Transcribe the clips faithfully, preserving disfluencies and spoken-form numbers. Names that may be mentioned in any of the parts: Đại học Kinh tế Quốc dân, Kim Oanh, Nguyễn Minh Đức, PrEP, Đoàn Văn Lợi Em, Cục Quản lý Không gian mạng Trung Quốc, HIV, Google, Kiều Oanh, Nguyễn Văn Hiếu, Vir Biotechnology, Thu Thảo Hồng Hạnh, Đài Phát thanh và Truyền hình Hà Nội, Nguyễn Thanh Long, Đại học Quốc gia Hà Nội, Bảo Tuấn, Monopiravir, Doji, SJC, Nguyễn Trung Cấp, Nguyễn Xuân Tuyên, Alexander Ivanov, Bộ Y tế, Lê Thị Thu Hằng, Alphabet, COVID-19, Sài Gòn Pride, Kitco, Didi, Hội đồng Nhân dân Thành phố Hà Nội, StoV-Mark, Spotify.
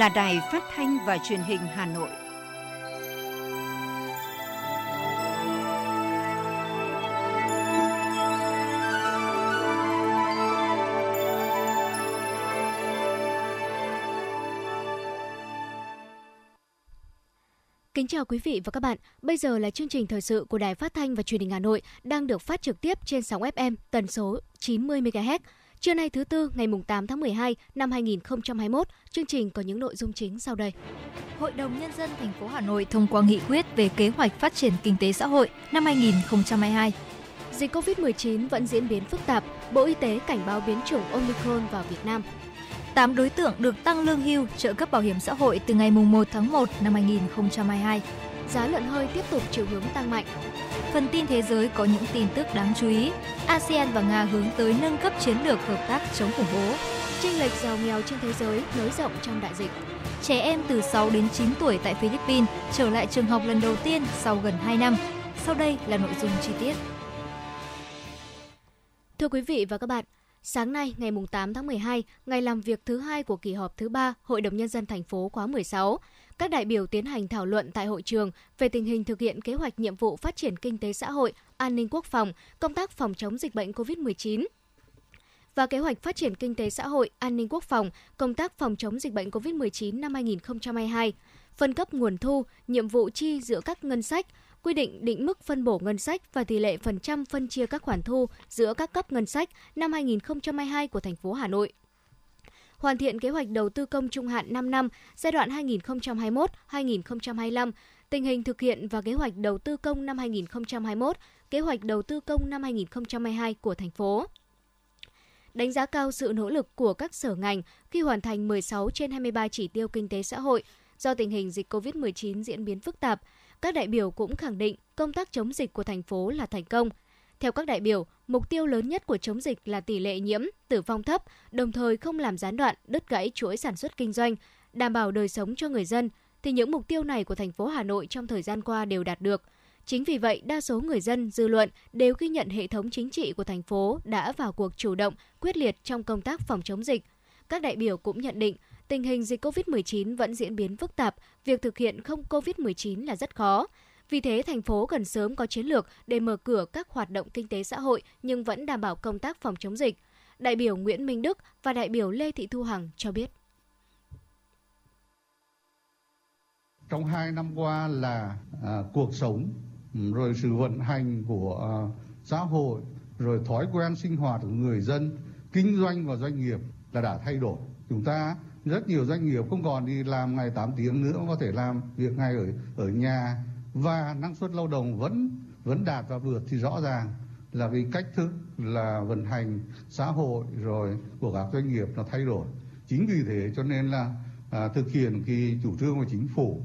là Đài Phát thanh và Truyền hình Hà Nội. Kính chào quý vị và các bạn. Bây giờ là chương trình thời sự của Đài Phát thanh và Truyền hình Hà Nội đang được phát trực tiếp trên sóng ép em tần số chín mươi mê ga héc. Trưa nay thứ Tư ngày tám tháng mười hai năm hai nghìn không trăm hai mươi mốt, chương trình có những nội dung chính sau đây. Hội đồng Nhân dân Thành phố Hà Nội thông qua nghị quyết về kế hoạch phát triển kinh tế xã hội năm hai nghìn không trăm hai mươi hai. Dịch covid mười chín vẫn diễn biến phức tạp, Bộ Y tế cảnh báo biến chủng Omicron vào Việt Nam. tám đối tượng được tăng lương hưu, trợ cấp bảo hiểm xã hội từ ngày một tháng một năm hai nghìn không trăm hai mươi hai. Giá lợn hơi tiếp tục chiều hướng tăng mạnh. Phần tin thế giới có những tin tức đáng chú ý. a sê an và Nga hướng tới nâng cấp chiến lược hợp tác chống khủng bố. Chênh lệch giàu nghèo trên thế giới nới rộng trong đại dịch. Trẻ em từ sáu đến chín tuổi tại Philippines trở lại trường học lần đầu tiên sau gần hai năm. Sau đây là nội dung chi tiết. Thưa quý vị và các bạn, sáng nay ngày tám tháng mười hai, ngày làm việc thứ hai của kỳ họp thứ ba Hội đồng Nhân dân Thành phố khóa mười sáu, các đại biểu tiến hành thảo luận tại hội trường về tình hình thực hiện kế hoạch nhiệm vụ phát triển kinh tế xã hội, an ninh quốc phòng, công tác phòng chống dịch bệnh covid mười chín và kế hoạch phát triển kinh tế xã hội, an ninh quốc phòng, công tác phòng chống dịch bệnh covid mười chín năm hai nghìn không trăm hai mươi hai, phân cấp nguồn thu, nhiệm vụ chi giữa các ngân sách, quy định định mức phân bổ ngân sách và tỷ lệ phần trăm phân chia các khoản thu giữa các cấp ngân sách năm hai nghìn không trăm hai mươi hai của thành phố Hà Nội. Hoàn thiện kế hoạch đầu tư công trung hạn năm năm, giai đoạn hai nghìn không trăm hai mươi mốt đến hai nghìn không trăm hai mươi lăm, tình hình thực hiện và kế hoạch đầu tư công năm hai nghìn không trăm hai mươi mốt, kế hoạch đầu tư công năm hai nghìn không trăm hai mươi hai của thành phố. Đánh giá cao sự nỗ lực của các sở ngành khi hoàn thành mười sáu trên hai mươi ba chỉ tiêu kinh tế xã hội. Do tình hình dịch covid mười chín diễn biến phức tạp, các đại biểu cũng khẳng định công tác chống dịch của thành phố là thành công. Theo các đại biểu, mục tiêu lớn nhất của chống dịch là tỷ lệ nhiễm, tử vong thấp, đồng thời không làm gián đoạn, đứt gãy chuỗi sản xuất kinh doanh, đảm bảo đời sống cho người dân, thì những mục tiêu này của thành phố Hà Nội trong thời gian qua đều đạt được. Chính vì vậy, đa số người dân, dư luận đều ghi nhận hệ thống chính trị của thành phố đã vào cuộc chủ động, quyết liệt trong công tác phòng chống dịch. Các đại biểu cũng nhận định, tình hình dịch covid mười chín vẫn diễn biến phức tạp, việc thực hiện không covid mười chín là rất khó. Vì thế, thành phố cần sớm có chiến lược để mở cửa các hoạt động kinh tế xã hội nhưng vẫn đảm bảo công tác phòng chống dịch. Đại biểu Nguyễn Minh Đức và đại biểu Lê Thị Thu Hằng cho biết. Trong hai năm qua là à, cuộc sống, rồi sự vận hành của à, xã hội, rồi thói quen sinh hoạt của người dân, kinh doanh và doanh nghiệp là đã thay đổi. Chúng ta rất nhiều doanh nghiệp không còn đi làm ngày tám tiếng nữa, có thể làm việc ngay ở, ở nhà. Và năng suất lao động vẫn vẫn đạt và vượt thì rõ ràng là vì cách thức là vận hành xã hội rồi của các doanh nghiệp nó thay đổi. Chính vì thế cho nên là à, thực hiện cái chủ trương của chính phủ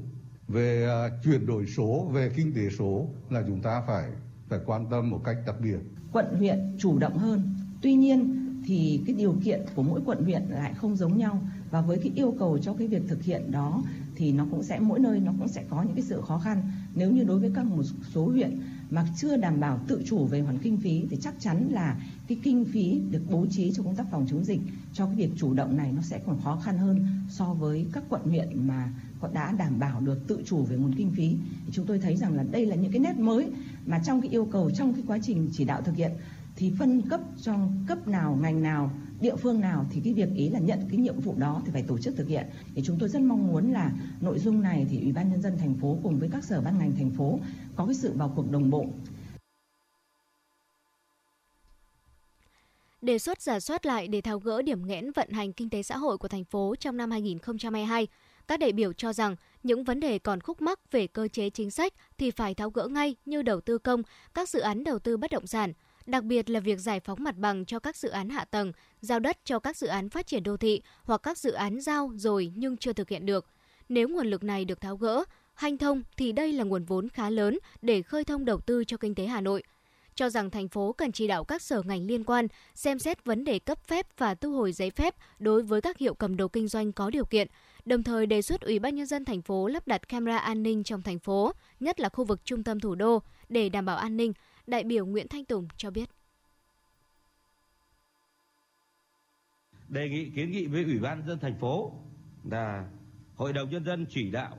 về à, chuyển đổi số, về kinh tế số là chúng ta phải phải quan tâm một cách đặc biệt. Quận huyện chủ động hơn. Tuy nhiên thì cái điều kiện của mỗi quận huyện lại không giống nhau và với cái yêu cầu cho cái việc thực hiện đó thì nó cũng sẽ mỗi nơi nó cũng sẽ có những cái sự khó khăn. Nếu như đối với các một số huyện mà chưa đảm bảo tự chủ về khoản kinh phí thì chắc chắn là cái kinh phí được bố trí cho công tác phòng chống dịch cho cái việc chủ động này nó sẽ còn khó khăn hơn so với các quận huyện mà họ đã đảm bảo được tự chủ về nguồn kinh phí. Thì chúng tôi thấy rằng là đây là những cái nét mới mà trong cái yêu cầu trong cái quá trình chỉ đạo thực hiện thì phân cấp trong cấp nào, ngành nào, địa phương nào thì cái việc ý là nhận cái nhiệm vụ đó thì phải tổ chức thực hiện. Thì chúng tôi rất mong muốn là nội dung này thì Ủy ban Nhân dân thành phố cùng với các sở ban ngành thành phố có cái sự vào cuộc đồng bộ. Đề xuất rà soát lại để tháo gỡ điểm nghẽn vận hành kinh tế xã hội của thành phố trong năm hai nghìn không trăm hai mươi hai, các đại biểu cho rằng những vấn đề còn khúc mắc về cơ chế chính sách thì phải tháo gỡ ngay như đầu tư công, các dự án đầu tư bất động sản. Đặc biệt là việc giải phóng mặt bằng cho các dự án hạ tầng, giao đất cho các dự án phát triển đô thị hoặc các dự án giao rồi nhưng chưa thực hiện được. Nếu nguồn lực này được tháo gỡ, hanh thông thì đây là nguồn vốn khá lớn để khơi thông đầu tư cho kinh tế Hà Nội. Cho rằng thành phố cần chỉ đạo các sở ngành liên quan xem xét vấn đề cấp phép và thu hồi giấy phép đối với các hiệu cầm đồ kinh doanh có điều kiện, đồng thời đề xuất Ủy ban Nhân dân thành phố lắp đặt camera an ninh trong thành phố, nhất là khu vực trung tâm thủ đô để đảm bảo an ninh. Đại biểu Nguyễn Thanh Tùng cho biết. Đề nghị kiến nghị với Ủy ban Nhân dân thành phố là Hội đồng Nhân dân chỉ đạo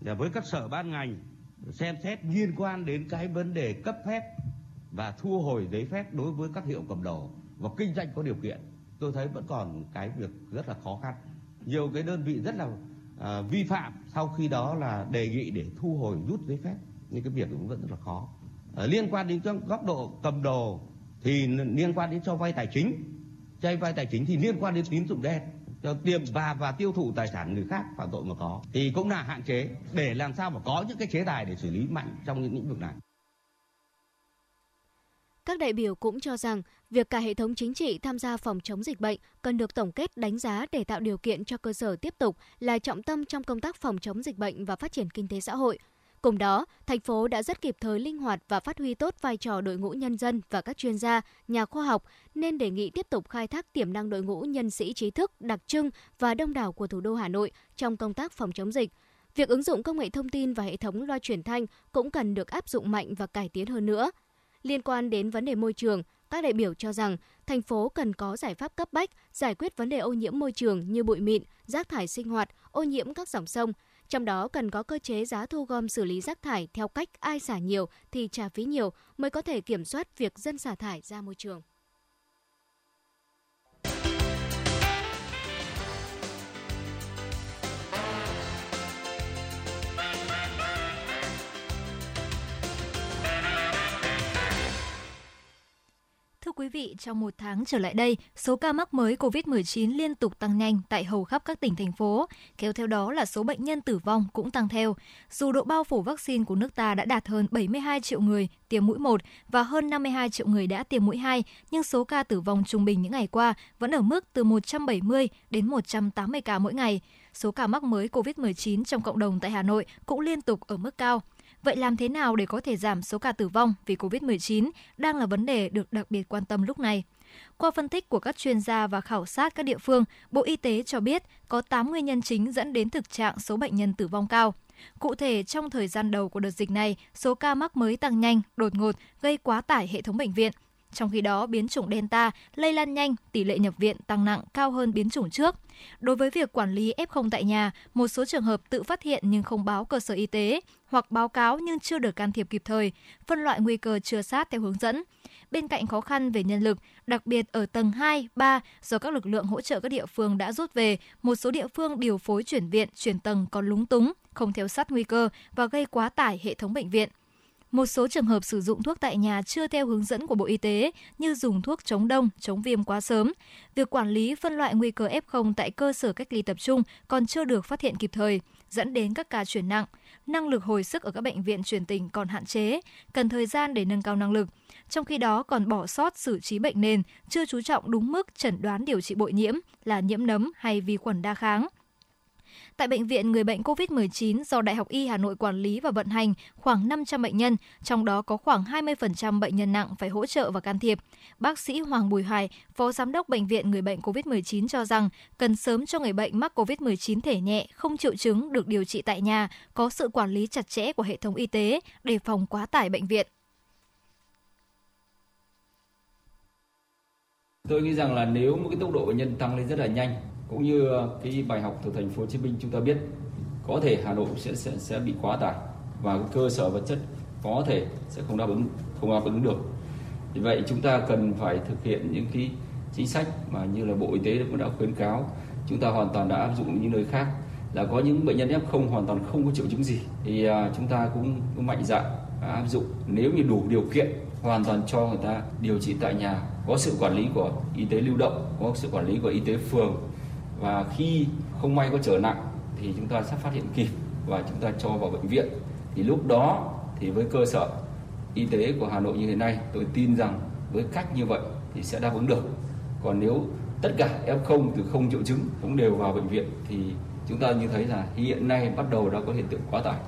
với các sở ban ngành xem xét liên quan đến cái vấn đề cấp phép và thu hồi giấy phép đối với các hiệu cầm đồ và kinh doanh có điều kiện. Tôi thấy vẫn còn cái việc rất là khó khăn. Nhiều cái đơn vị rất là à, vi phạm, sau khi đó là đề nghị để thu hồi rút giấy phép. Nhưng cái việc cũng vẫn rất là khó. À, liên quan đến góc độ cầm đồ thì liên quan đến cho vay tài chính. Cho vay tài chính thì liên quan đến tín dụng đen, cho tiệm và và tiêu thụ tài sản người khác phạm tội mà có. Thì cũng là hạn chế để làm sao mà có những cái chế tài để xử lý mạnh trong những lĩnh vực này. Các đại biểu cũng cho rằng, việc cả hệ thống chính trị tham gia phòng chống dịch bệnh cần được tổng kết đánh giá để tạo điều kiện cho cơ sở tiếp tục là trọng tâm trong công tác phòng chống dịch bệnh và phát triển kinh tế xã hội. Cùng đó, thành phố đã rất kịp thời linh hoạt và phát huy tốt vai trò đội ngũ nhân dân và các chuyên gia, nhà khoa học, nên đề nghị tiếp tục khai thác tiềm năng đội ngũ nhân sĩ trí thức đặc trưng và đông đảo của thủ đô Hà Nội trong công tác phòng chống dịch. Việc ứng dụng công nghệ thông tin và hệ thống loa truyền thanh cũng cần được áp dụng mạnh và cải tiến hơn nữa. Liên quan đến vấn đề môi trường, các đại biểu cho rằng thành phố cần có giải pháp cấp bách giải quyết vấn đề ô nhiễm môi trường như bụi mịn, rác thải sinh hoạt, ô nhiễm các dòng sông. Trong đó cần có cơ chế giá thu gom xử lý rác thải theo cách ai xả nhiều thì trả phí nhiều mới có thể kiểm soát việc dân xả thải ra môi trường. Thưa quý vị, trong một tháng trở lại đây, số ca mắc mới covid mười chín liên tục tăng nhanh tại hầu khắp các tỉnh, thành phố. Kéo theo đó là số bệnh nhân tử vong cũng tăng theo. Dù độ bao phủ vaccine của nước ta đã đạt hơn bảy mươi hai triệu người tiêm mũi một và hơn năm mươi hai triệu người đã tiêm mũi hai, nhưng số ca tử vong trung bình những ngày qua vẫn ở mức từ một trăm bảy mươi đến một trăm tám mươi ca mỗi ngày. Số ca mắc mới covid mười chín trong cộng đồng tại Hà Nội cũng liên tục ở mức cao. Vậy làm thế nào để có thể giảm số ca tử vong vì covid mười chín đang là vấn đề được đặc biệt quan tâm lúc này? Qua phân tích của các chuyên gia và khảo sát các địa phương, Bộ Y tế cho biết có tám nguyên nhân chính dẫn đến thực trạng số bệnh nhân tử vong cao. Cụ thể, trong thời gian đầu của đợt dịch này, số ca mắc mới tăng nhanh, đột ngột, gây quá tải hệ thống bệnh viện. Trong khi đó, biến chủng Delta lây lan nhanh, tỷ lệ nhập viện tăng nặng cao hơn biến chủng trước. Đối với việc quản lý ép không tại nhà, một số trường hợp tự phát hiện nhưng không báo cơ sở y tế, hoặc báo cáo nhưng chưa được can thiệp kịp thời, phân loại nguy cơ chưa sát theo hướng dẫn. Bên cạnh khó khăn về nhân lực, đặc biệt ở tầng hai, ba, do các lực lượng hỗ trợ các địa phương đã rút về, một số địa phương điều phối chuyển viện, chuyển tầng còn lúng túng, không theo sát nguy cơ và gây quá tải hệ thống bệnh viện. Một số trường hợp sử dụng thuốc tại nhà chưa theo hướng dẫn của Bộ Y tế như dùng thuốc chống đông, chống viêm quá sớm. Việc quản lý phân loại nguy cơ ép không tại cơ sở cách ly tập trung còn chưa được phát hiện kịp thời, dẫn đến các ca chuyển nặng. Năng lực hồi sức ở các bệnh viện chuyển tỉnh còn hạn chế, cần thời gian để nâng cao năng lực. Trong khi đó còn bỏ sót xử trí bệnh nền, chưa chú trọng đúng mức chẩn đoán điều trị bội nhiễm là nhiễm nấm hay vi khuẩn đa kháng. Tại Bệnh viện Người bệnh covid mười chín do Đại học Y Hà Nội quản lý và vận hành khoảng năm trăm bệnh nhân, trong đó có khoảng hai mươi phần trăm bệnh nhân nặng phải hỗ trợ và can thiệp. Bác sĩ Hoàng Bùi Hải, Phó Giám đốc Bệnh viện Người bệnh covid mười chín cho rằng cần sớm cho người bệnh mắc covid mười chín thể nhẹ, không triệu chứng được điều trị tại nhà, có sự quản lý chặt chẽ của hệ thống y tế để phòng quá tải bệnh viện. Tôi nghĩ rằng là nếu một cái tốc độ bệnh nhân tăng lên rất là nhanh, cũng như cái bài học từ thành phố Hồ Chí Minh chúng ta biết, có thể Hà Nội sẽ sẽ sẽ bị quá tải và cơ sở vật chất có thể sẽ không đáp ứng không đáp ứng được. Vì vậy chúng ta cần phải thực hiện những cái chính sách mà như là Bộ Y tế cũng đã khuyến cáo, chúng ta hoàn toàn đã áp dụng những nơi khác là có những bệnh nhân ép không hoàn toàn không có triệu chứng gì thì chúng ta cũng, cũng mạnh dạn áp dụng, nếu như đủ điều kiện hoàn toàn cho người ta điều trị tại nhà, có sự quản lý của y tế lưu động, có sự quản lý của y tế phường. Và khi không may có trở nặng thì chúng ta sẽ phát hiện kịp và chúng ta cho vào bệnh viện. Thì lúc đó thì với cơ sở y tế của Hà Nội như thế này, tôi tin rằng với cách như vậy thì sẽ đáp ứng được. Còn nếu tất cả ép không từ không triệu chứng cũng đều vào bệnh viện thì chúng ta như thấy là hiện nay bắt đầu đã có hiện tượng quá tải.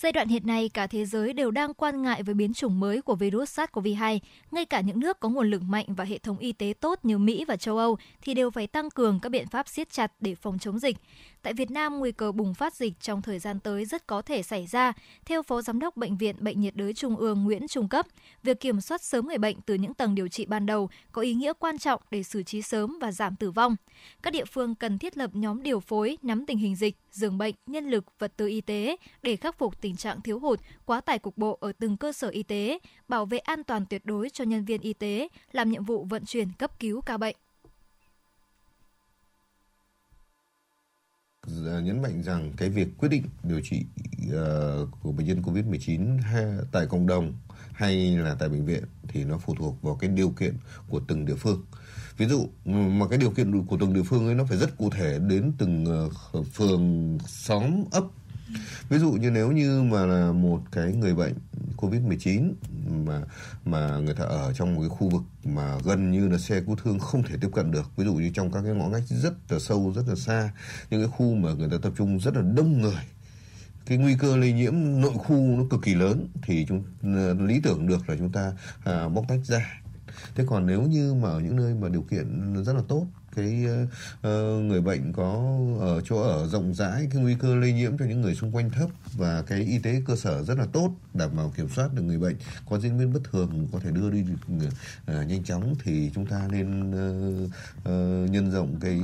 Giai đoạn hiện nay, cả thế giới đều đang quan ngại với biến chủng mới của virus SARS-xê o vê hai. Ngay cả những nước có nguồn lực mạnh và hệ thống y tế tốt như Mỹ và châu Âu thì đều phải tăng cường các biện pháp siết chặt để phòng chống dịch. Tại Việt Nam, nguy cơ bùng phát dịch trong thời gian tới rất có thể xảy ra. Theo Phó Giám đốc Bệnh viện Bệnh nhiệt đới Trung ương Nguyễn Trung Cấp, việc kiểm soát sớm người bệnh từ những tầng điều trị ban đầu có ý nghĩa quan trọng để xử trí sớm và giảm tử vong. Các địa phương cần thiết lập nhóm điều phối, nắm tình hình dịch, giường bệnh, nhân lực, vật tư y tế để khắc phục tình trạng thiếu hụt, quá tải cục bộ ở từng cơ sở y tế, bảo vệ an toàn tuyệt đối cho nhân viên y tế làm nhiệm vụ vận chuyển cấp cứu ca bệnh. Nhấn mạnh rằng cái việc quyết định điều trị uh, của bệnh nhân covid mười chín tại cộng đồng hay là tại bệnh viện thì nó phụ thuộc vào cái điều kiện của từng địa phương. Ví dụ mà cái điều kiện của từng địa phương ấy nó phải rất cụ thể đến từng uh, phường, xóm, ấp. Ví dụ như nếu như mà là một cái người bệnh covid mười chín mà mà người ta ở trong một cái khu vực mà gần như là xe cứu thương không thể tiếp cận được, ví dụ như trong các cái ngõ ngách rất là sâu, rất là xa, những cái khu mà người ta tập trung rất là đông người, cái nguy cơ lây nhiễm nội khu nó cực kỳ lớn, thì chúng lý tưởng được là chúng ta à, bóc tách ra. Thế còn nếu như mà ở những nơi mà điều kiện rất là tốt, cái uh, người bệnh có ở chỗ ở rộng rãi, cái nguy cơ lây nhiễm cho những người xung quanh thấp và cái y tế cơ sở rất là tốt, đảm bảo kiểm soát được người bệnh, có diễn biến bất thường có thể đưa đi uh, nhanh chóng, thì chúng ta nên uh, uh, nhân rộng cái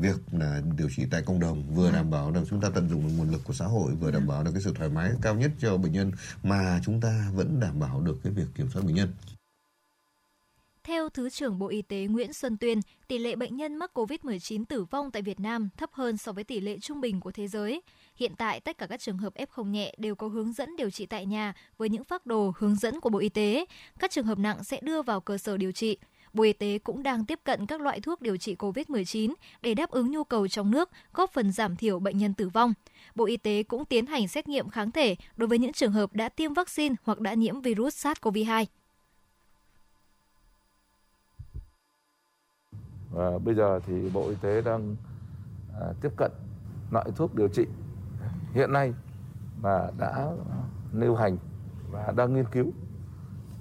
việc là điều trị tại cộng đồng, vừa đảm bảo rằng chúng ta tận dụng được nguồn lực của xã hội, vừa đảm bảo được cái sự thoải mái cao nhất cho bệnh nhân mà chúng ta vẫn đảm bảo được cái việc kiểm soát bệnh nhân. Theo Thứ trưởng Bộ Y tế Nguyễn Xuân Tuyên, tỷ lệ bệnh nhân mắc covid mười chín tử vong tại Việt Nam thấp hơn so với tỷ lệ trung bình của thế giới. Hiện tại, tất cả các trường hợp ép không nhẹ đều có hướng dẫn điều trị tại nhà với những phác đồ hướng dẫn của Bộ Y tế. Các trường hợp nặng sẽ đưa vào cơ sở điều trị. Bộ Y tế cũng đang tiếp cận các loại thuốc điều trị covid mười chín để đáp ứng nhu cầu trong nước, góp phần giảm thiểu bệnh nhân tử vong. Bộ Y tế cũng tiến hành xét nghiệm kháng thể đối với những trường hợp đã tiêm vaccine hoặc đã nhiễm virus SARS-xê o vê hai. Và bây giờ thì Bộ Y tế đang à, tiếp cận loại thuốc điều trị hiện nay mà đã lưu hành và đang nghiên cứu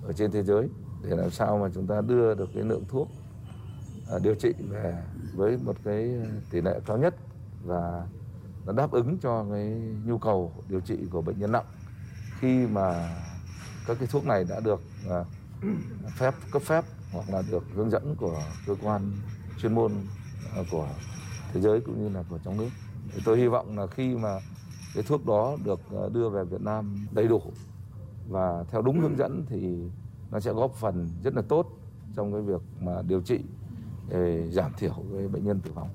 ở trên thế giới để làm sao mà chúng ta đưa được cái lượng thuốc à, điều trị về với một cái tỷ lệ cao nhất và nó đáp ứng cho cái nhu cầu điều trị của bệnh nhân nặng khi mà các cái thuốc này đã được à, phép cấp phép hoặc là được hướng dẫn của cơ quan chuyên môn của thế giới cũng như là của trong nước. Tôi hy vọng là khi mà cái thuốc đó được đưa về Việt Nam đầy đủ và theo đúng hướng dẫn thì nó sẽ góp phần rất là tốt trong cái việc mà điều trị để giảm thiểu cái bệnh nhân tử vong.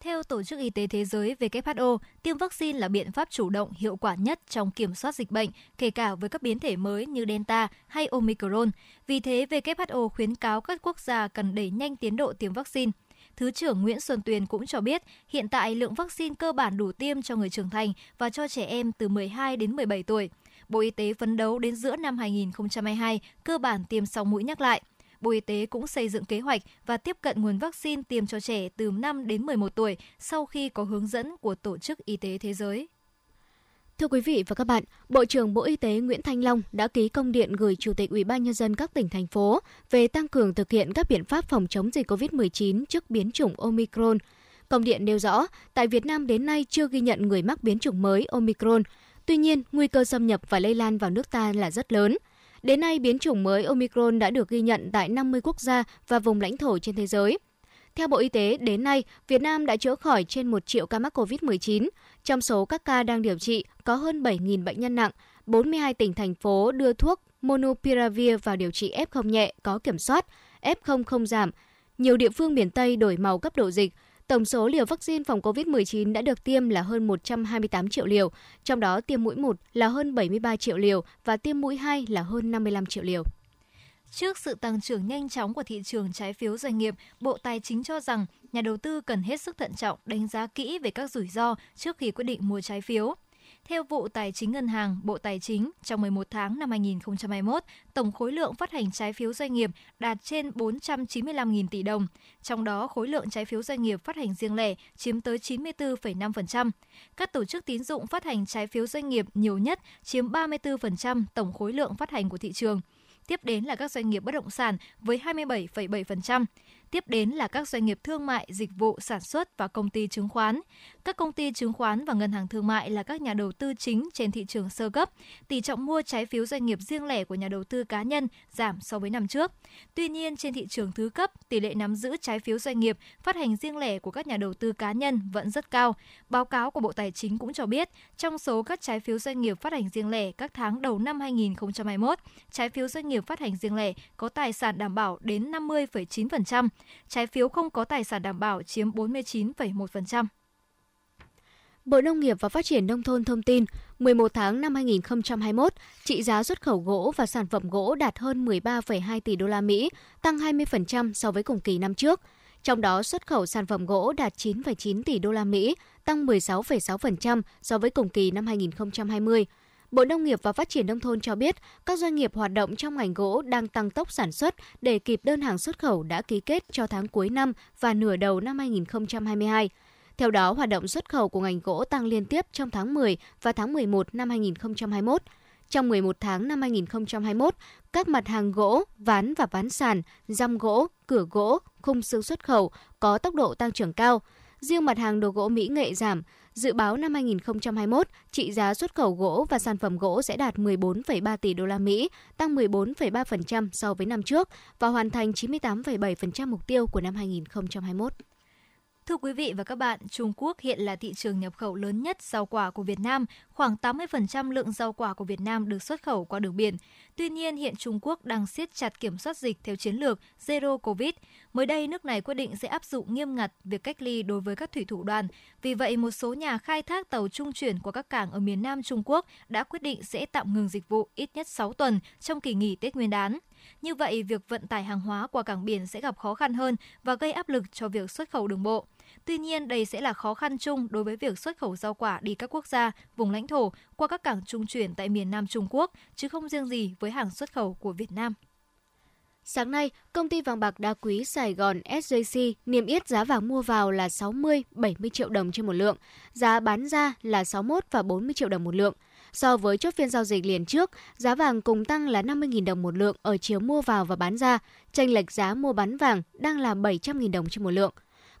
Theo Tổ chức Y tế Thế giới W H O, tiêm vaccine là biện pháp chủ động hiệu quả nhất trong kiểm soát dịch bệnh, kể cả với các biến thể mới như Delta hay Omicron. Vì thế, W H O khuyến cáo các quốc gia cần đẩy nhanh tiến độ tiêm vaccine. Thứ trưởng Nguyễn Xuân Tuyên cũng cho biết, hiện tại lượng vaccine cơ bản đủ tiêm cho người trưởng thành và cho trẻ em từ mười hai đến mười bảy tuổi. Bộ Y tế phấn đấu đến giữa năm hai không hai hai, cơ bản tiêm xong mũi nhắc lại. Bộ Y tế cũng xây dựng kế hoạch và tiếp cận nguồn vaccine tiêm cho trẻ từ năm đến mười một tuổi sau khi có hướng dẫn của Tổ chức Y tế Thế giới. Thưa quý vị và các bạn, Bộ trưởng Bộ Y tế Nguyễn Thanh Long đã ký công điện gửi Chủ tịch Ủy ban Nhân dân các tỉnh, thành phố về tăng cường thực hiện các biện pháp phòng chống dịch covid mười chín trước biến chủng Omicron. Công điện nêu rõ, tại Việt Nam đến nay chưa ghi nhận người mắc biến chủng mới Omicron. Tuy nhiên, nguy cơ xâm nhập và lây lan vào nước ta là rất lớn. Đến nay, biến chủng mới Omicron đã được ghi nhận tại năm mươi quốc gia và vùng lãnh thổ trên thế giới. Theo Bộ Y tế, đến nay, Việt Nam đã chữa khỏi trên một triệu ca mắc covid mười chín. Trong số các ca đang điều trị, có hơn bảy nghìn bệnh nhân nặng, bốn mươi hai tỉnh, thành phố đưa thuốc Monopiravir vào điều trị ép không nhẹ có kiểm soát, ép không không giảm. Nhiều địa phương miền Tây đổi màu cấp độ dịch. Tổng số liều vaccine phòng covid mười chín đã được tiêm là hơn một trăm hai mươi tám triệu liều, trong đó tiêm mũi một là hơn bảy mươi ba triệu liều và tiêm mũi hai là hơn năm mươi lăm triệu liều. Trước sự tăng trưởng nhanh chóng của thị trường trái phiếu doanh nghiệp, Bộ Tài chính cho rằng nhà đầu tư cần hết sức thận trọng đánh giá kỹ về các rủi ro trước khi quyết định mua trái phiếu. Theo vụ Tài chính Ngân hàng, Bộ Tài chính, trong mười một tháng năm hai nghìn không trăm hai mươi mốt, tổng khối lượng phát hành trái phiếu doanh nghiệp đạt trên bốn trăm chín mươi lăm nghìn tỷ đồng. Trong đó, khối lượng trái phiếu doanh nghiệp phát hành riêng lẻ chiếm tới chín mươi tư phẩy năm phần trăm. Các tổ chức tín dụng phát hành trái phiếu doanh nghiệp nhiều nhất chiếm ba mươi tư phần trăm tổng khối lượng phát hành của thị trường. Tiếp đến là các doanh nghiệp bất động sản với hai mươi bảy phẩy bảy phần trăm. Tiếp đến là các doanh nghiệp thương mại, dịch vụ, sản xuất và công ty chứng khoán. Các công ty chứng khoán và ngân hàng thương mại là các nhà đầu tư chính trên thị trường sơ cấp. Tỷ trọng mua trái phiếu doanh nghiệp riêng lẻ của nhà đầu tư cá nhân giảm so với năm trước. Tuy nhiên, trên thị trường thứ cấp, tỷ lệ nắm giữ trái phiếu doanh nghiệp phát hành riêng lẻ của các nhà đầu tư cá nhân vẫn rất cao. Báo cáo của Bộ Tài chính cũng cho biết, trong số các trái phiếu doanh nghiệp phát hành riêng lẻ các tháng đầu năm hai nghìn không trăm hai mươi mốt, trái phiếu doanh nghiệp phát hành riêng lẻ có tài sản đảm bảo đến năm mươi phẩy chín phần trăm. Trái phiếu không có tài sản đảm bảo chiếm bốn mươi chín phẩy một phần trăm. Bộ Nông nghiệp và Phát triển Nông thôn thông tin, mười một tháng năm hai nghìn không trăm hai mươi mốt, trị giá xuất khẩu gỗ và sản phẩm gỗ đạt hơn mười ba phẩy hai tỷ đô la Mỹ, tăng hai mươi phần trăm so với cùng kỳ năm trước. Trong đó, xuất khẩu sản phẩm gỗ đạt chín phẩy chín tỷ đô la Mỹ, tăng mười sáu phẩy sáu phần trăm so với cùng kỳ năm hai nghìn không trăm hai mươi. Bộ Nông nghiệp và Phát triển Nông thôn cho biết, các doanh nghiệp hoạt động trong ngành gỗ đang tăng tốc sản xuất để kịp đơn hàng xuất khẩu đã ký kết cho tháng cuối năm và nửa đầu năm hai nghìn không trăm hai mươi hai. Theo đó, hoạt động xuất khẩu của ngành gỗ tăng liên tiếp trong tháng mười và tháng mười một năm hai nghìn không trăm hai mươi mốt. Trong mười một tháng năm hai nghìn không trăm hai mươi mốt, các mặt hàng gỗ, ván và ván sàn, răm gỗ, cửa gỗ, khung xương xuất khẩu có tốc độ tăng trưởng cao. Riêng mặt hàng đồ gỗ mỹ nghệ giảm. Dự báo năm hai nghìn không trăm hai mươi mốt, trị giá xuất khẩu gỗ và sản phẩm gỗ sẽ đạt mười bốn phẩy ba tỷ đô la Mỹ, tăng mười bốn phẩy ba phần trăm so với năm trước và hoàn thành chín mươi tám phẩy bảy phần trăm mục tiêu của năm hai nghìn không trăm hai mươi mốt. Thưa quý vị và các bạn, Trung Quốc hiện là thị trường nhập khẩu lớn nhất rau quả của Việt Nam, khoảng tám mươi phần trăm lượng rau quả của Việt Nam được xuất khẩu qua đường biển. Tuy nhiên, hiện Trung Quốc đang siết chặt kiểm soát dịch theo chiến lược Zero Covid. Mới đây, nước này quyết định sẽ áp dụng nghiêm ngặt việc cách ly đối với các thủy thủ đoàn. Vì vậy, một số nhà khai thác tàu trung chuyển qua các cảng ở miền Nam Trung Quốc đã quyết định sẽ tạm ngừng dịch vụ ít nhất sáu tuần trong kỳ nghỉ Tết Nguyên đán. Như vậy, việc vận tải hàng hóa qua cảng biển sẽ gặp khó khăn hơn và gây áp lực cho việc xuất khẩu đường bộ. Tuy nhiên, đây sẽ là khó khăn chung đối với việc xuất khẩu rau quả đi các quốc gia, vùng lãnh thổ qua các cảng trung chuyển tại miền Nam Trung Quốc, chứ không riêng gì với hàng xuất khẩu của Việt Nam. Sáng nay, công ty vàng bạc đá quý Sài Gòn ét gi xê niêm yết giá vàng mua vào là sáu mươi đến bảy mươi triệu đồng trên một lượng, giá bán ra là sáu mươi mốt và bốn mươi triệu đồng một lượng. So với chốt phiên giao dịch liền trước, giá vàng cùng tăng là năm mươi nghìn đồng một lượng ở chiều mua vào và bán ra, chênh lệch giá mua bán vàng đang là bảy trăm nghìn đồng trên một lượng.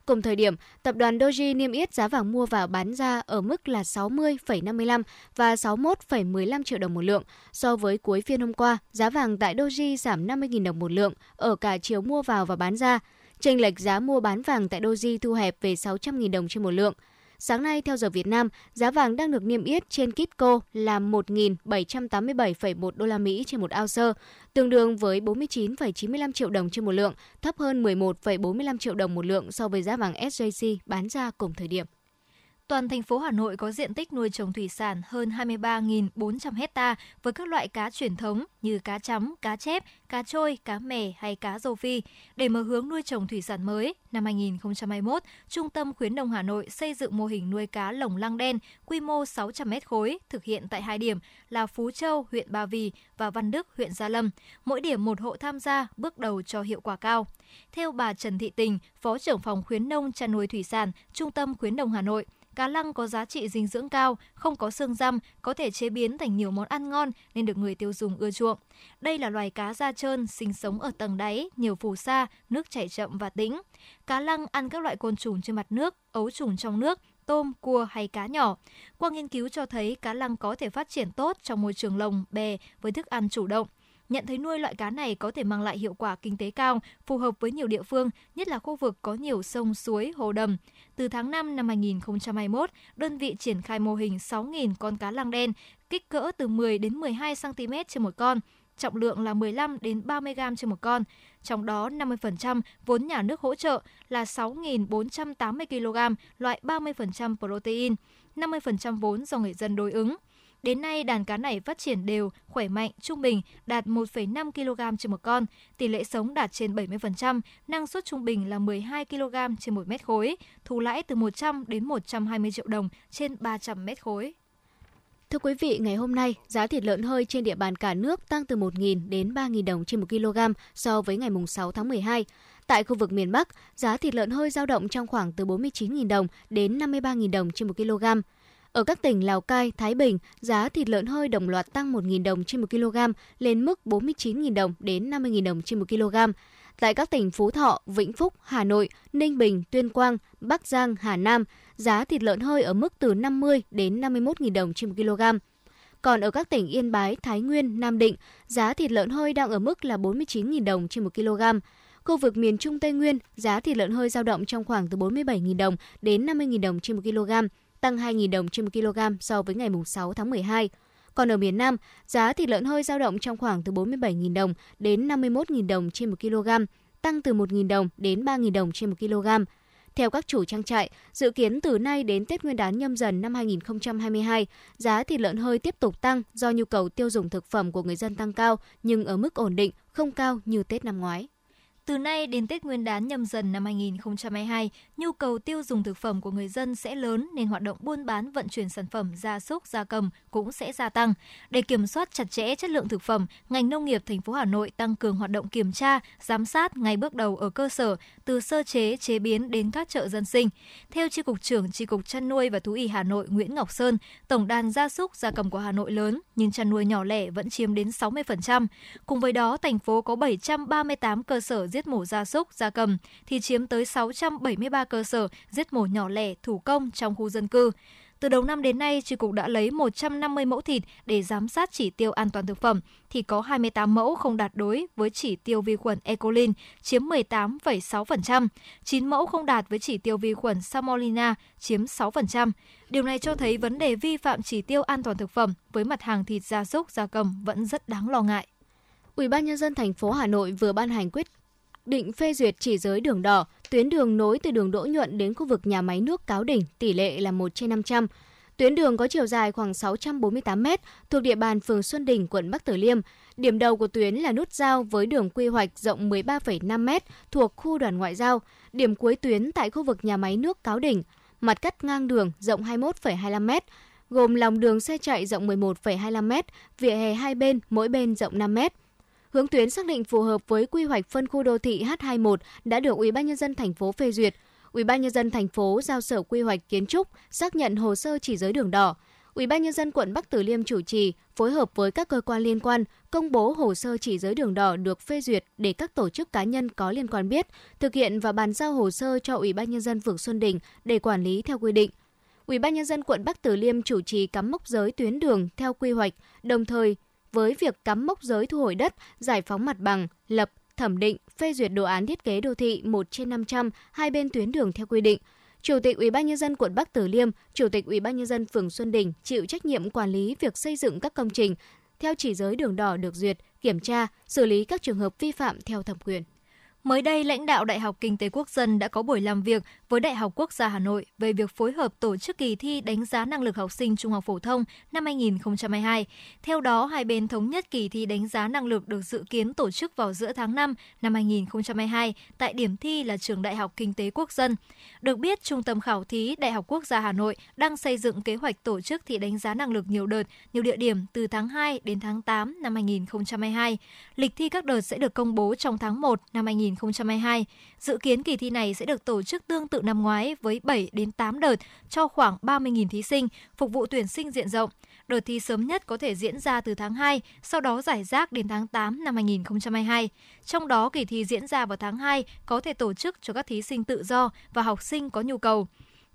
Cùng thời điểm, tập đoàn Doji niêm yết giá vàng mua vào bán ra ở mức là sáu mươi phẩy năm mươi lăm và sáu mươi mốt phẩy mười lăm triệu đồng một lượng. So với cuối phiên hôm qua, giá vàng tại Doji giảm năm mươi nghìn đồng một lượng ở cả chiều mua vào và bán ra. Chênh lệch giá mua bán vàng tại Doji thu hẹp về sáu trăm nghìn đồng trên một lượng. Sáng nay, theo giờ Việt Nam, giá vàng đang được niêm yết trên Kitco là một nghìn bảy trăm tám mươi bảy phẩy một đô la Mỹ trên một ounce, tương đương với bốn mươi chín phẩy chín mươi lăm triệu đồng trên một lượng, thấp hơn mười một phẩy bốn mươi lăm triệu đồng một lượng so với giá vàng ét gi xê bán ra cùng thời điểm. Toàn thành phố Hà Nội có diện tích nuôi trồng thủy sản hơn hai mươi ba nghìn bốn trăm héc ta với các loại cá truyền thống như cá chấm, cá chép, cá trôi, cá mè hay cá rô phi. Để mở hướng nuôi trồng thủy sản mới, năm hai nghìn không trăm hai mươi mốt, Trung tâm Khuyến nông Hà Nội xây dựng mô hình nuôi cá lồng lăng đen quy mô sáu trăm mét khối, thực hiện tại hai điểm là Phú Châu, huyện Ba Vì và Văn Đức, huyện Gia Lâm. Mỗi điểm một hộ tham gia, bước đầu cho hiệu quả cao. Theo bà Trần Thị Tình, Phó trưởng phòng Khuyến nông chăn nuôi thủy sản, Trung tâm Khuyến nông Hà Nội, cá lăng có giá trị dinh dưỡng cao, không có xương răm, có thể chế biến thành nhiều món ăn ngon nên được người tiêu dùng ưa chuộng. Đây là loài cá da trơn, sinh sống ở tầng đáy, nhiều phù sa, nước chảy chậm và tĩnh. Cá lăng ăn các loại côn trùng trên mặt nước, ấu trùng trong nước, tôm, cua hay cá nhỏ. Qua nghiên cứu cho thấy cá lăng có thể phát triển tốt trong môi trường lồng, bè với thức ăn chủ động. Nhận thấy nuôi loại cá này có thể mang lại hiệu quả kinh tế cao, phù hợp với nhiều địa phương, nhất là khu vực có nhiều sông, suối, hồ đầm. Từ tháng năm năm hai nghìn không trăm hai mươi mốt, đơn vị triển khai mô hình sáu nghìn con cá lăng đen, kích cỡ từ mười đến mười hai xăng-ti-mét trên một con, trọng lượng là mười lăm đến ba mươi gam trên một con. Trong đó, năm mươi phần trăm vốn nhà nước hỗ trợ là sáu nghìn bốn trăm tám mươi ki-lô-gam, loại ba mươi phần trăm protein, năm mươi phần trăm vốn do người dân đối ứng. Đến nay, đàn cá này phát triển đều, khỏe mạnh, trung bình, đạt một phẩy năm ki-lô-gam trên một con, tỷ lệ sống đạt trên bảy mươi phần trăm, năng suất trung bình là mười hai ki-lô-gam trên một mét khối, thu lãi từ một trăm đến một trăm hai mươi triệu đồng trên ba trăm mét khối. Thưa quý vị, ngày hôm nay, giá thịt lợn hơi trên địa bàn cả nước tăng từ một nghìn đến ba nghìn đồng trên một ki lô gam so với ngày sáu tháng mười hai. Tại khu vực miền Bắc, giá thịt lợn hơi dao động trong khoảng từ bốn mươi chín nghìn đồng đến năm mươi ba nghìn đồng trên một ki lô gam. Ở các tỉnh Lào Cai, Thái Bình, giá thịt lợn hơi đồng loạt tăng một nghìn đồng trên một ki lô gam lên mức bốn mươi chín nghìn đồng đến năm mươi nghìn đồng trên một ki lô gam. Tại các tỉnh Phú Thọ, Vĩnh Phúc, Hà Nội, Ninh Bình, Tuyên Quang, Bắc Giang, Hà Nam, giá thịt lợn hơi ở mức từ năm mươi đến năm mươi mốt nghìn đồng trên một ki lô gam. Còn ở các tỉnh Yên Bái, Thái Nguyên, Nam Định, giá thịt lợn hơi đang ở mức là bốn mươi chín nghìn đồng trên một ki lô gam. Khu vực miền Trung Tây Nguyên, giá thịt lợn hơi dao động trong khoảng từ bốn mươi bảy nghìn đồng đến năm mươi nghìn đồng trên một ki lô gam, tăng hai nghìn đồng trên một ki lô gam so với ngày sáu tháng mười hai. Còn ở miền Nam, giá thịt lợn hơi dao động trong khoảng từ bốn mươi bảy nghìn đồng đến năm mươi mốt nghìn đồng trên một ki lô gam, tăng từ một nghìn đồng đến ba nghìn đồng trên một ki lô gam. Theo các chủ trang trại, dự kiến từ nay đến Tết Nguyên đán Nhâm Dần năm hai nghìn không trăm hai mươi hai, giá thịt lợn hơi tiếp tục tăng do nhu cầu tiêu dùng thực phẩm của người dân tăng cao nhưng ở mức ổn định, không cao như Tết năm ngoái. Từ nay đến Tết Nguyên đán Nhâm Dần năm hai nghìn không trăm hai mươi hai, nhu cầu tiêu dùng thực phẩm của người dân sẽ lớn nên hoạt động buôn bán vận chuyển sản phẩm gia súc, gia cầm cũng sẽ gia tăng. Để kiểm soát chặt chẽ chất lượng thực phẩm, ngành nông nghiệp thành phố Hà Nội tăng cường hoạt động kiểm tra, giám sát ngay bước đầu ở cơ sở, từ sơ chế, chế biến đến các chợ dân sinh. Theo Chi cục trưởng Chi cục Chăn nuôi và Thú y Hà Nội Nguyễn Ngọc Sơn, tổng đàn gia súc, gia cầm của Hà Nội lớn nhưng chăn nuôi nhỏ lẻ vẫn chiếm đến sáu mươi phần trăm. Cùng với đó, thành phố có bảy trăm ba mươi tám cơ sở giết mổ gia súc, gia cầm thì chiếm tới sáu trăm bảy mươi ba cơ sở giết mổ nhỏ lẻ thủ công trong khu dân cư. Từ đầu năm đến nay, Chi cục đã lấy một trăm năm mươi mẫu thịt để giám sát chỉ tiêu an toàn thực phẩm, thì có hai mươi tám mẫu không đạt đối với chỉ tiêu vi khuẩn E. coli chiếm mười tám phẩy sáu phần trăm, chín mẫu không đạt với chỉ tiêu vi khuẩn Salmonella chiếm sáu phần trăm. Điều này cho thấy vấn đề vi phạm chỉ tiêu an toàn thực phẩm với mặt hàng thịt gia súc, gia cầm vẫn rất đáng lo ngại. Ủy ban Nhân dân thành phố Hà Nội vừa ban hành quyết định phê duyệt chỉ giới đường đỏ, tuyến đường nối từ đường Đỗ Nhuận đến khu vực nhà máy nước Cáo Đỉnh, tỷ lệ là một trên năm trăm. Tuyến đường có chiều dài khoảng sáu trăm bốn mươi tám mét, thuộc địa bàn phường Xuân Đình, quận Bắc Từ Liêm. Điểm đầu của tuyến là nút giao với đường quy hoạch rộng mười ba phẩy năm mét thuộc khu đoàn ngoại giao, điểm cuối tuyến tại khu vực nhà máy nước Cáo Đỉnh, mặt cắt ngang đường rộng hai mươi mốt phẩy hai mươi lăm mét, gồm lòng đường xe chạy rộng mười một phẩy hai mươi lăm mét, vỉa hè hai bên, mỗi bên rộng năm mét. Hướng tuyến xác định phù hợp với quy hoạch phân khu đô thị H hai mươi mốt đã được Ủy ban Nhân dân thành phố phê duyệt. Ủy ban Nhân dân thành phố giao Sở Quy hoạch Kiến trúc xác nhận hồ sơ chỉ giới đường đỏ. Ủy ban Nhân dân quận Bắc Từ Liêm chủ trì phối hợp với các cơ quan liên quan công bố hồ sơ chỉ giới đường đỏ được phê duyệt để các tổ chức cá nhân có liên quan biết, thực hiện và bàn giao hồ sơ cho Ủy ban Nhân dân phường Xuân Đình để quản lý theo quy định. Ủy ban Nhân dân quận Bắc Từ Liêm chủ trì cắm mốc giới tuyến đường theo quy hoạch, đồng thời với việc cắm mốc giới thu hồi đất, giải phóng mặt bằng, lập, thẩm định, phê duyệt đồ án thiết kế đô thị một trên năm trăm hai bên tuyến đường theo quy định. Chủ tịch Ủy ban Nhân dân quận Bắc Từ Liêm, Chủ tịch Ủy ban Nhân dân phường Xuân Đình chịu trách nhiệm quản lý việc xây dựng các công trình theo chỉ giới đường đỏ được duyệt, kiểm tra, xử lý các trường hợp vi phạm theo thẩm quyền. Mới đây, lãnh đạo Đại học Kinh tế Quốc dân đã có buổi làm việc với Đại học Quốc gia Hà Nội về việc phối hợp tổ chức kỳ thi đánh giá năng lực học sinh trung học phổ thông năm hai nghìn không trăm hai mươi hai. Theo đó, hai bên thống nhất kỳ thi đánh giá năng lực được dự kiến tổ chức vào giữa tháng năm năm hai nghìn không trăm hai mươi hai tại điểm thi là Trường Đại học Kinh tế Quốc dân. Được biết, Trung tâm Khảo thí Đại học Quốc gia Hà Nội đang xây dựng kế hoạch tổ chức thi đánh giá năng lực nhiều đợt, nhiều địa điểm từ tháng hai đến tháng tám năm hai nghìn không trăm hai mươi hai. Lịch thi các đợt sẽ được công bố trong tháng một năm hai nghìn không trăm hai mươi hai. Dự kiến kỳ thi này sẽ được tổ chức tương tự năm ngoái với bảy đến tám đợt cho khoảng ba mươi nghìn thí sinh, phục vụ tuyển sinh diện rộng. Đợt thi sớm nhất có thể diễn ra từ tháng hai, sau đó rải rác đến tháng tám năm hai nghìn không trăm hai mươi hai. Trong đó, kỳ thi diễn ra vào tháng hai có thể tổ chức cho các thí sinh tự do và học sinh có nhu cầu.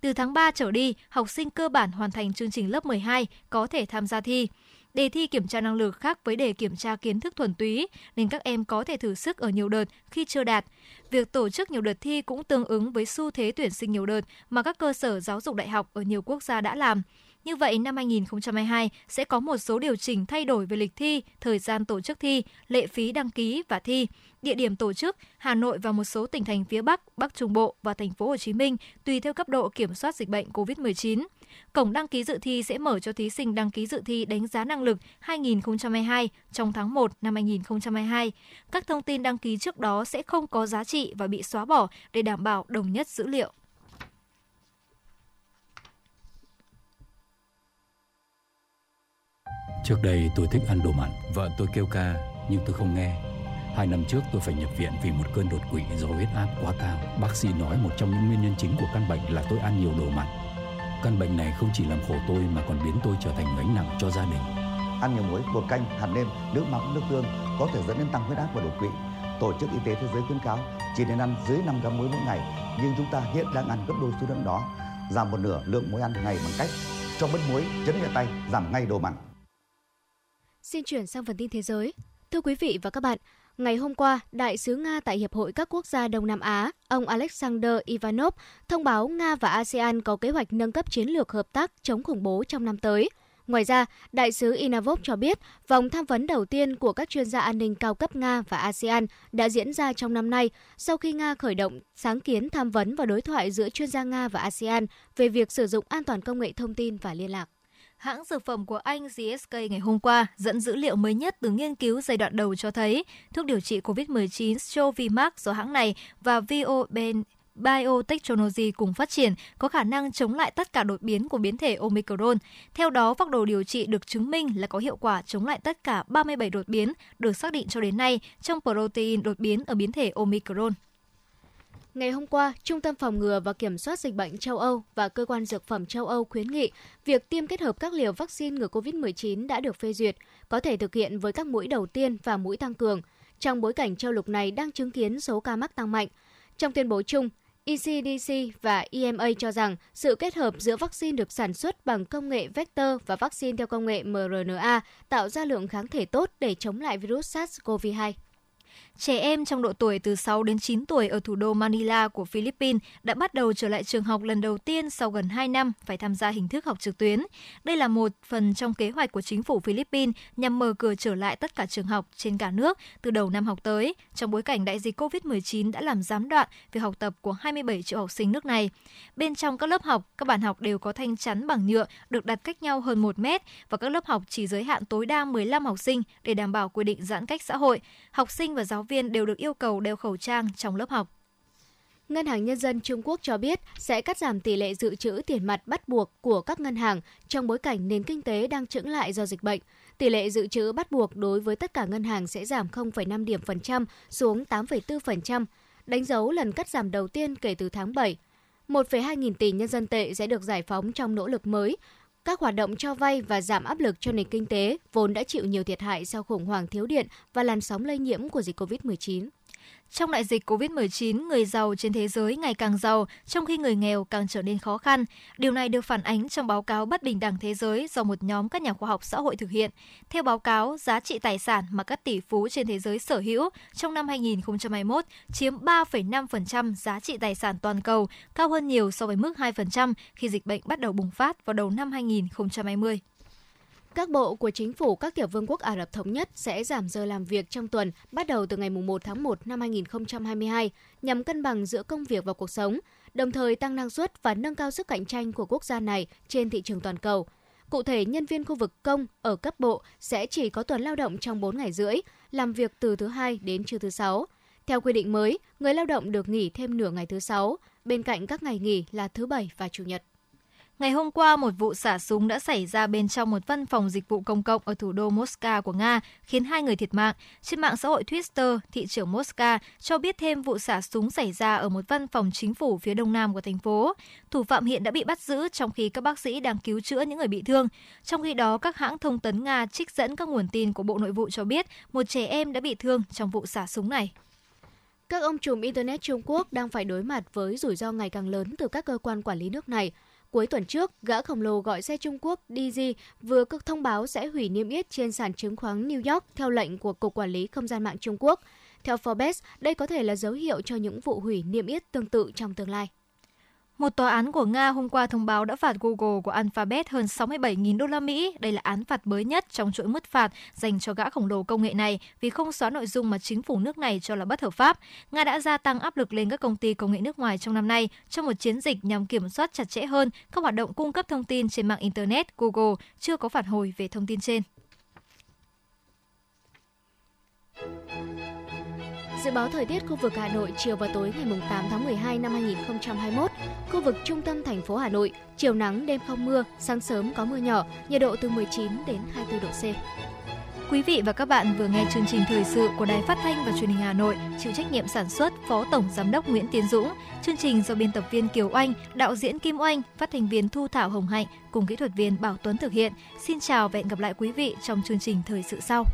Từ tháng ba trở đi, học sinh cơ bản hoàn thành chương trình lớp mười hai có thể tham gia thi. Đề thi kiểm tra năng lực khác với đề kiểm tra kiến thức thuần túy, nên các em có thể thử sức ở nhiều đợt khi chưa đạt. Việc tổ chức nhiều đợt thi cũng tương ứng với xu thế tuyển sinh nhiều đợt mà các cơ sở giáo dục đại học ở nhiều quốc gia đã làm. Như vậy, năm hai nghìn không trăm hai mươi hai sẽ có một số điều chỉnh thay đổi về lịch thi, thời gian tổ chức thi, lệ phí đăng ký và thi, địa điểm tổ chức, Hà Nội và một số tỉnh thành phía Bắc, Bắc Trung Bộ và thành phố Hồ Chí Minh tùy theo cấp độ kiểm soát dịch bệnh covid mười chín. Cổng đăng ký dự thi sẽ mở cho thí sinh đăng ký dự thi đánh giá năng lực hai nghìn không trăm hai mươi hai trong tháng một năm hai nghìn không trăm hai mươi hai. Các thông tin đăng ký trước đó sẽ không có giá trị và bị xóa bỏ để đảm bảo đồng nhất dữ liệu. Trước đây tôi thích ăn đồ mặn. Vợ tôi kêu ca nhưng tôi không nghe. Hai năm trước tôi phải nhập viện vì một cơn đột quỵ do huyết áp quá cao. Bác sĩ nói một trong những nguyên nhân chính của căn bệnh là tôi ăn nhiều đồ mặn. Căn bệnh này không chỉ làm khổ tôi mà còn biến tôi trở thành gánh nặng cho gia đình. Ăn nhiều muối, bột canh, hạt nêm, nước mắm, nước tương có thể dẫn đến tăng huyết áp và đột quỵ. Tổ chức Y tế Thế giới khuyến cáo chỉ nên ăn dưới năm gam muối mỗi ngày, nhưng chúng ta hiện đang ăn gấp đôi số lượng đó. Giảm một nửa lượng muối ăn ngày bằng cách cho bớt muối, chấn nhẹ tay, giảm ngay đồ mặn. Xin chuyển sang phần tin thế giới. Thưa quý vị và các bạn, ngày hôm qua, Đại sứ Nga tại Hiệp hội các quốc gia Đông Nam Á, ông Alexander Ivanov, thông báo Nga và a sê an có kế hoạch nâng cấp chiến lược hợp tác chống khủng bố trong năm tới. Ngoài ra, Đại sứ Ivanov cho biết vòng tham vấn đầu tiên của các chuyên gia an ninh cao cấp Nga và a sê an đã diễn ra trong năm nay sau khi Nga khởi động sáng kiến tham vấn và đối thoại giữa chuyên gia Nga và a sê an về việc sử dụng an toàn công nghệ thông tin và liên lạc. Hãng dược phẩm của Anh giê ét ca ngày hôm qua dẫn dữ liệu mới nhất từ nghiên cứu giai đoạn đầu cho thấy thuốc điều trị covid mười chín StoV-Mark do hãng này và Vir Biotechnology cùng phát triển có khả năng chống lại tất cả đột biến của biến thể Omicron. Theo đó, phác đồ điều trị được chứng minh là có hiệu quả chống lại tất cả ba mươi bảy đột biến được xác định cho đến nay trong protein đột biến ở biến thể Omicron. Ngày hôm qua, Trung tâm Phòng ngừa và Kiểm soát Dịch bệnh châu Âu và Cơ quan Dược phẩm châu Âu khuyến nghị việc tiêm kết hợp các liều vaccine ngừa covid mười chín đã được phê duyệt có thể thực hiện với các mũi đầu tiên và mũi tăng cường, trong bối cảnh châu lục này đang chứng kiến số ca mắc tăng mạnh. Trong tuyên bố chung, e xê đê xê và e em a cho rằng sự kết hợp giữa vaccine được sản xuất bằng công nghệ vector và vaccine theo công nghệ em rờ en a tạo ra lượng kháng thể tốt để chống lại virus SARS-xê o vê hai. Trẻ em trong độ tuổi từ sáu đến chín tuổi ở thủ đô Manila của Philippines đã bắt đầu trở lại trường học lần đầu tiên sau gần hai năm phải tham gia hình thức học trực tuyến. Đây là một phần trong kế hoạch của chính phủ Philippines nhằm mở cửa trở lại tất cả trường học trên cả nước từ đầu năm học tới, trong bối cảnh đại dịch covid mười chín đã làm gián đoạn việc học tập của hai mươi bảy triệu học sinh nước này. Bên trong các lớp học, các bàn học đều có thanh chắn bằng nhựa được đặt cách nhau hơn một mét và các lớp học chỉ giới hạn tối đa mười lăm học sinh để đảm bảo quy định giãn cách xã hội. Học sinh và giáo viên đều được yêu cầu đeo khẩu trang trong lớp học. Ngân hàng Nhân dân Trung Quốc cho biết sẽ cắt giảm tỷ lệ dự trữ tiền mặt bắt buộc của các ngân hàng trong bối cảnh nền kinh tế đang chững lại do dịch bệnh. Tỷ lệ dự trữ bắt buộc đối với tất cả ngân hàng sẽ giảm không phẩy năm điểm phần trăm xuống tám phẩy bốn phần trăm, đánh dấu lần cắt giảm đầu tiên kể từ tháng bảy. một phẩy hai nghìn tỷ nhân dân tệ sẽ được giải phóng trong nỗ lực mới, các hoạt động cho vay và giảm áp lực cho nền kinh tế vốn đã chịu nhiều thiệt hại sau khủng hoảng thiếu điện và làn sóng lây nhiễm của dịch covid mười chín. Trong đại dịch covid mười chín, người giàu trên thế giới ngày càng giàu, trong khi người nghèo càng trở nên khó khăn. Điều này được phản ánh trong báo cáo Bất bình đẳng thế giới do một nhóm các nhà khoa học xã hội thực hiện. Theo báo cáo, giá trị tài sản mà các tỷ phú trên thế giới sở hữu trong năm hai không hai mốt chiếm ba phẩy năm phần trăm giá trị tài sản toàn cầu, cao hơn nhiều so với mức hai phần trăm khi dịch bệnh bắt đầu bùng phát vào đầu năm hai không hai không. Các bộ của chính phủ các tiểu vương quốc Ả Rập Thống Nhất sẽ giảm giờ làm việc trong tuần bắt đầu từ ngày mùng một tháng một năm hai nghìn không trăm hai mươi hai nhằm cân bằng giữa công việc và cuộc sống, đồng thời tăng năng suất và nâng cao sức cạnh tranh của quốc gia này trên thị trường toàn cầu. Cụ thể, nhân viên khu vực công ở cấp bộ sẽ chỉ có tuần lao động trong bốn ngày rưỡi, làm việc từ thứ Hai đến trưa thứ Sáu. Theo quy định mới, người lao động được nghỉ thêm nửa ngày thứ Sáu, bên cạnh các ngày nghỉ là thứ Bảy và Chủ nhật. Ngày hôm qua, một vụ xả súng đã xảy ra bên trong một văn phòng dịch vụ công cộng ở thủ đô Moscow của Nga, khiến hai người thiệt mạng. Trên mạng xã hội Twitter, thị trưởng Moscow cho biết thêm vụ xả súng xảy ra ở một văn phòng chính phủ phía đông nam của thành phố. Thủ phạm hiện đã bị bắt giữ trong khi các bác sĩ đang cứu chữa những người bị thương. Trong khi đó, các hãng thông tấn Nga trích dẫn các nguồn tin của Bộ Nội vụ cho biết một trẻ em đã bị thương trong vụ xả súng này. Các ông trùm Internet Trung Quốc đang phải đối mặt với rủi ro ngày càng lớn từ các cơ quan quản lý nước này. Cuối tuần trước, gã khổng lồ gọi xe Trung Quốc Didi vừa cực thông báo sẽ hủy niêm yết trên sàn chứng khoán New York theo lệnh của Cục Quản lý Không gian mạng Trung Quốc. Theo Forbes, đây có thể là dấu hiệu cho những vụ hủy niêm yết tương tự trong tương lai. Một tòa án của Nga hôm qua thông báo đã phạt Google của Alphabet hơn sáu mươi bảy nghìn đô la Mỹ. Đây là án phạt mới nhất trong chuỗi mức phạt dành cho gã khổng lồ công nghệ này vì không xóa nội dung mà chính phủ nước này cho là bất hợp pháp. Nga đã gia tăng áp lực lên các công ty công nghệ nước ngoài trong năm nay trong một chiến dịch nhằm kiểm soát chặt chẽ hơn các hoạt động cung cấp thông tin trên mạng Internet. Google chưa có phản hồi về thông tin trên. Dự báo thời tiết khu vực Hà Nội chiều và tối ngày tám tháng mười hai năm hai nghìn không trăm hai mươi mốt. Khu vực trung tâm thành phố Hà Nội chiều nắng, đêm không mưa, sáng sớm có mưa nhỏ, nhiệt độ từ mười chín đến hai mươi tư độ C. Quý vị và các bạn vừa nghe chương trình thời sự của Đài Phát thanh và Truyền hình Hà Nội, chịu trách nhiệm sản xuất Phó Tổng Giám đốc Nguyễn Tiến Dũng. Chương trình do biên tập viên Kiều Oanh, đạo diễn Kim Oanh, phát thanh viên Thu Thảo Hồng Hạnh cùng kỹ thuật viên Bảo Tuấn thực hiện. Xin chào và hẹn gặp lại quý vị trong chương trình thời sự sau.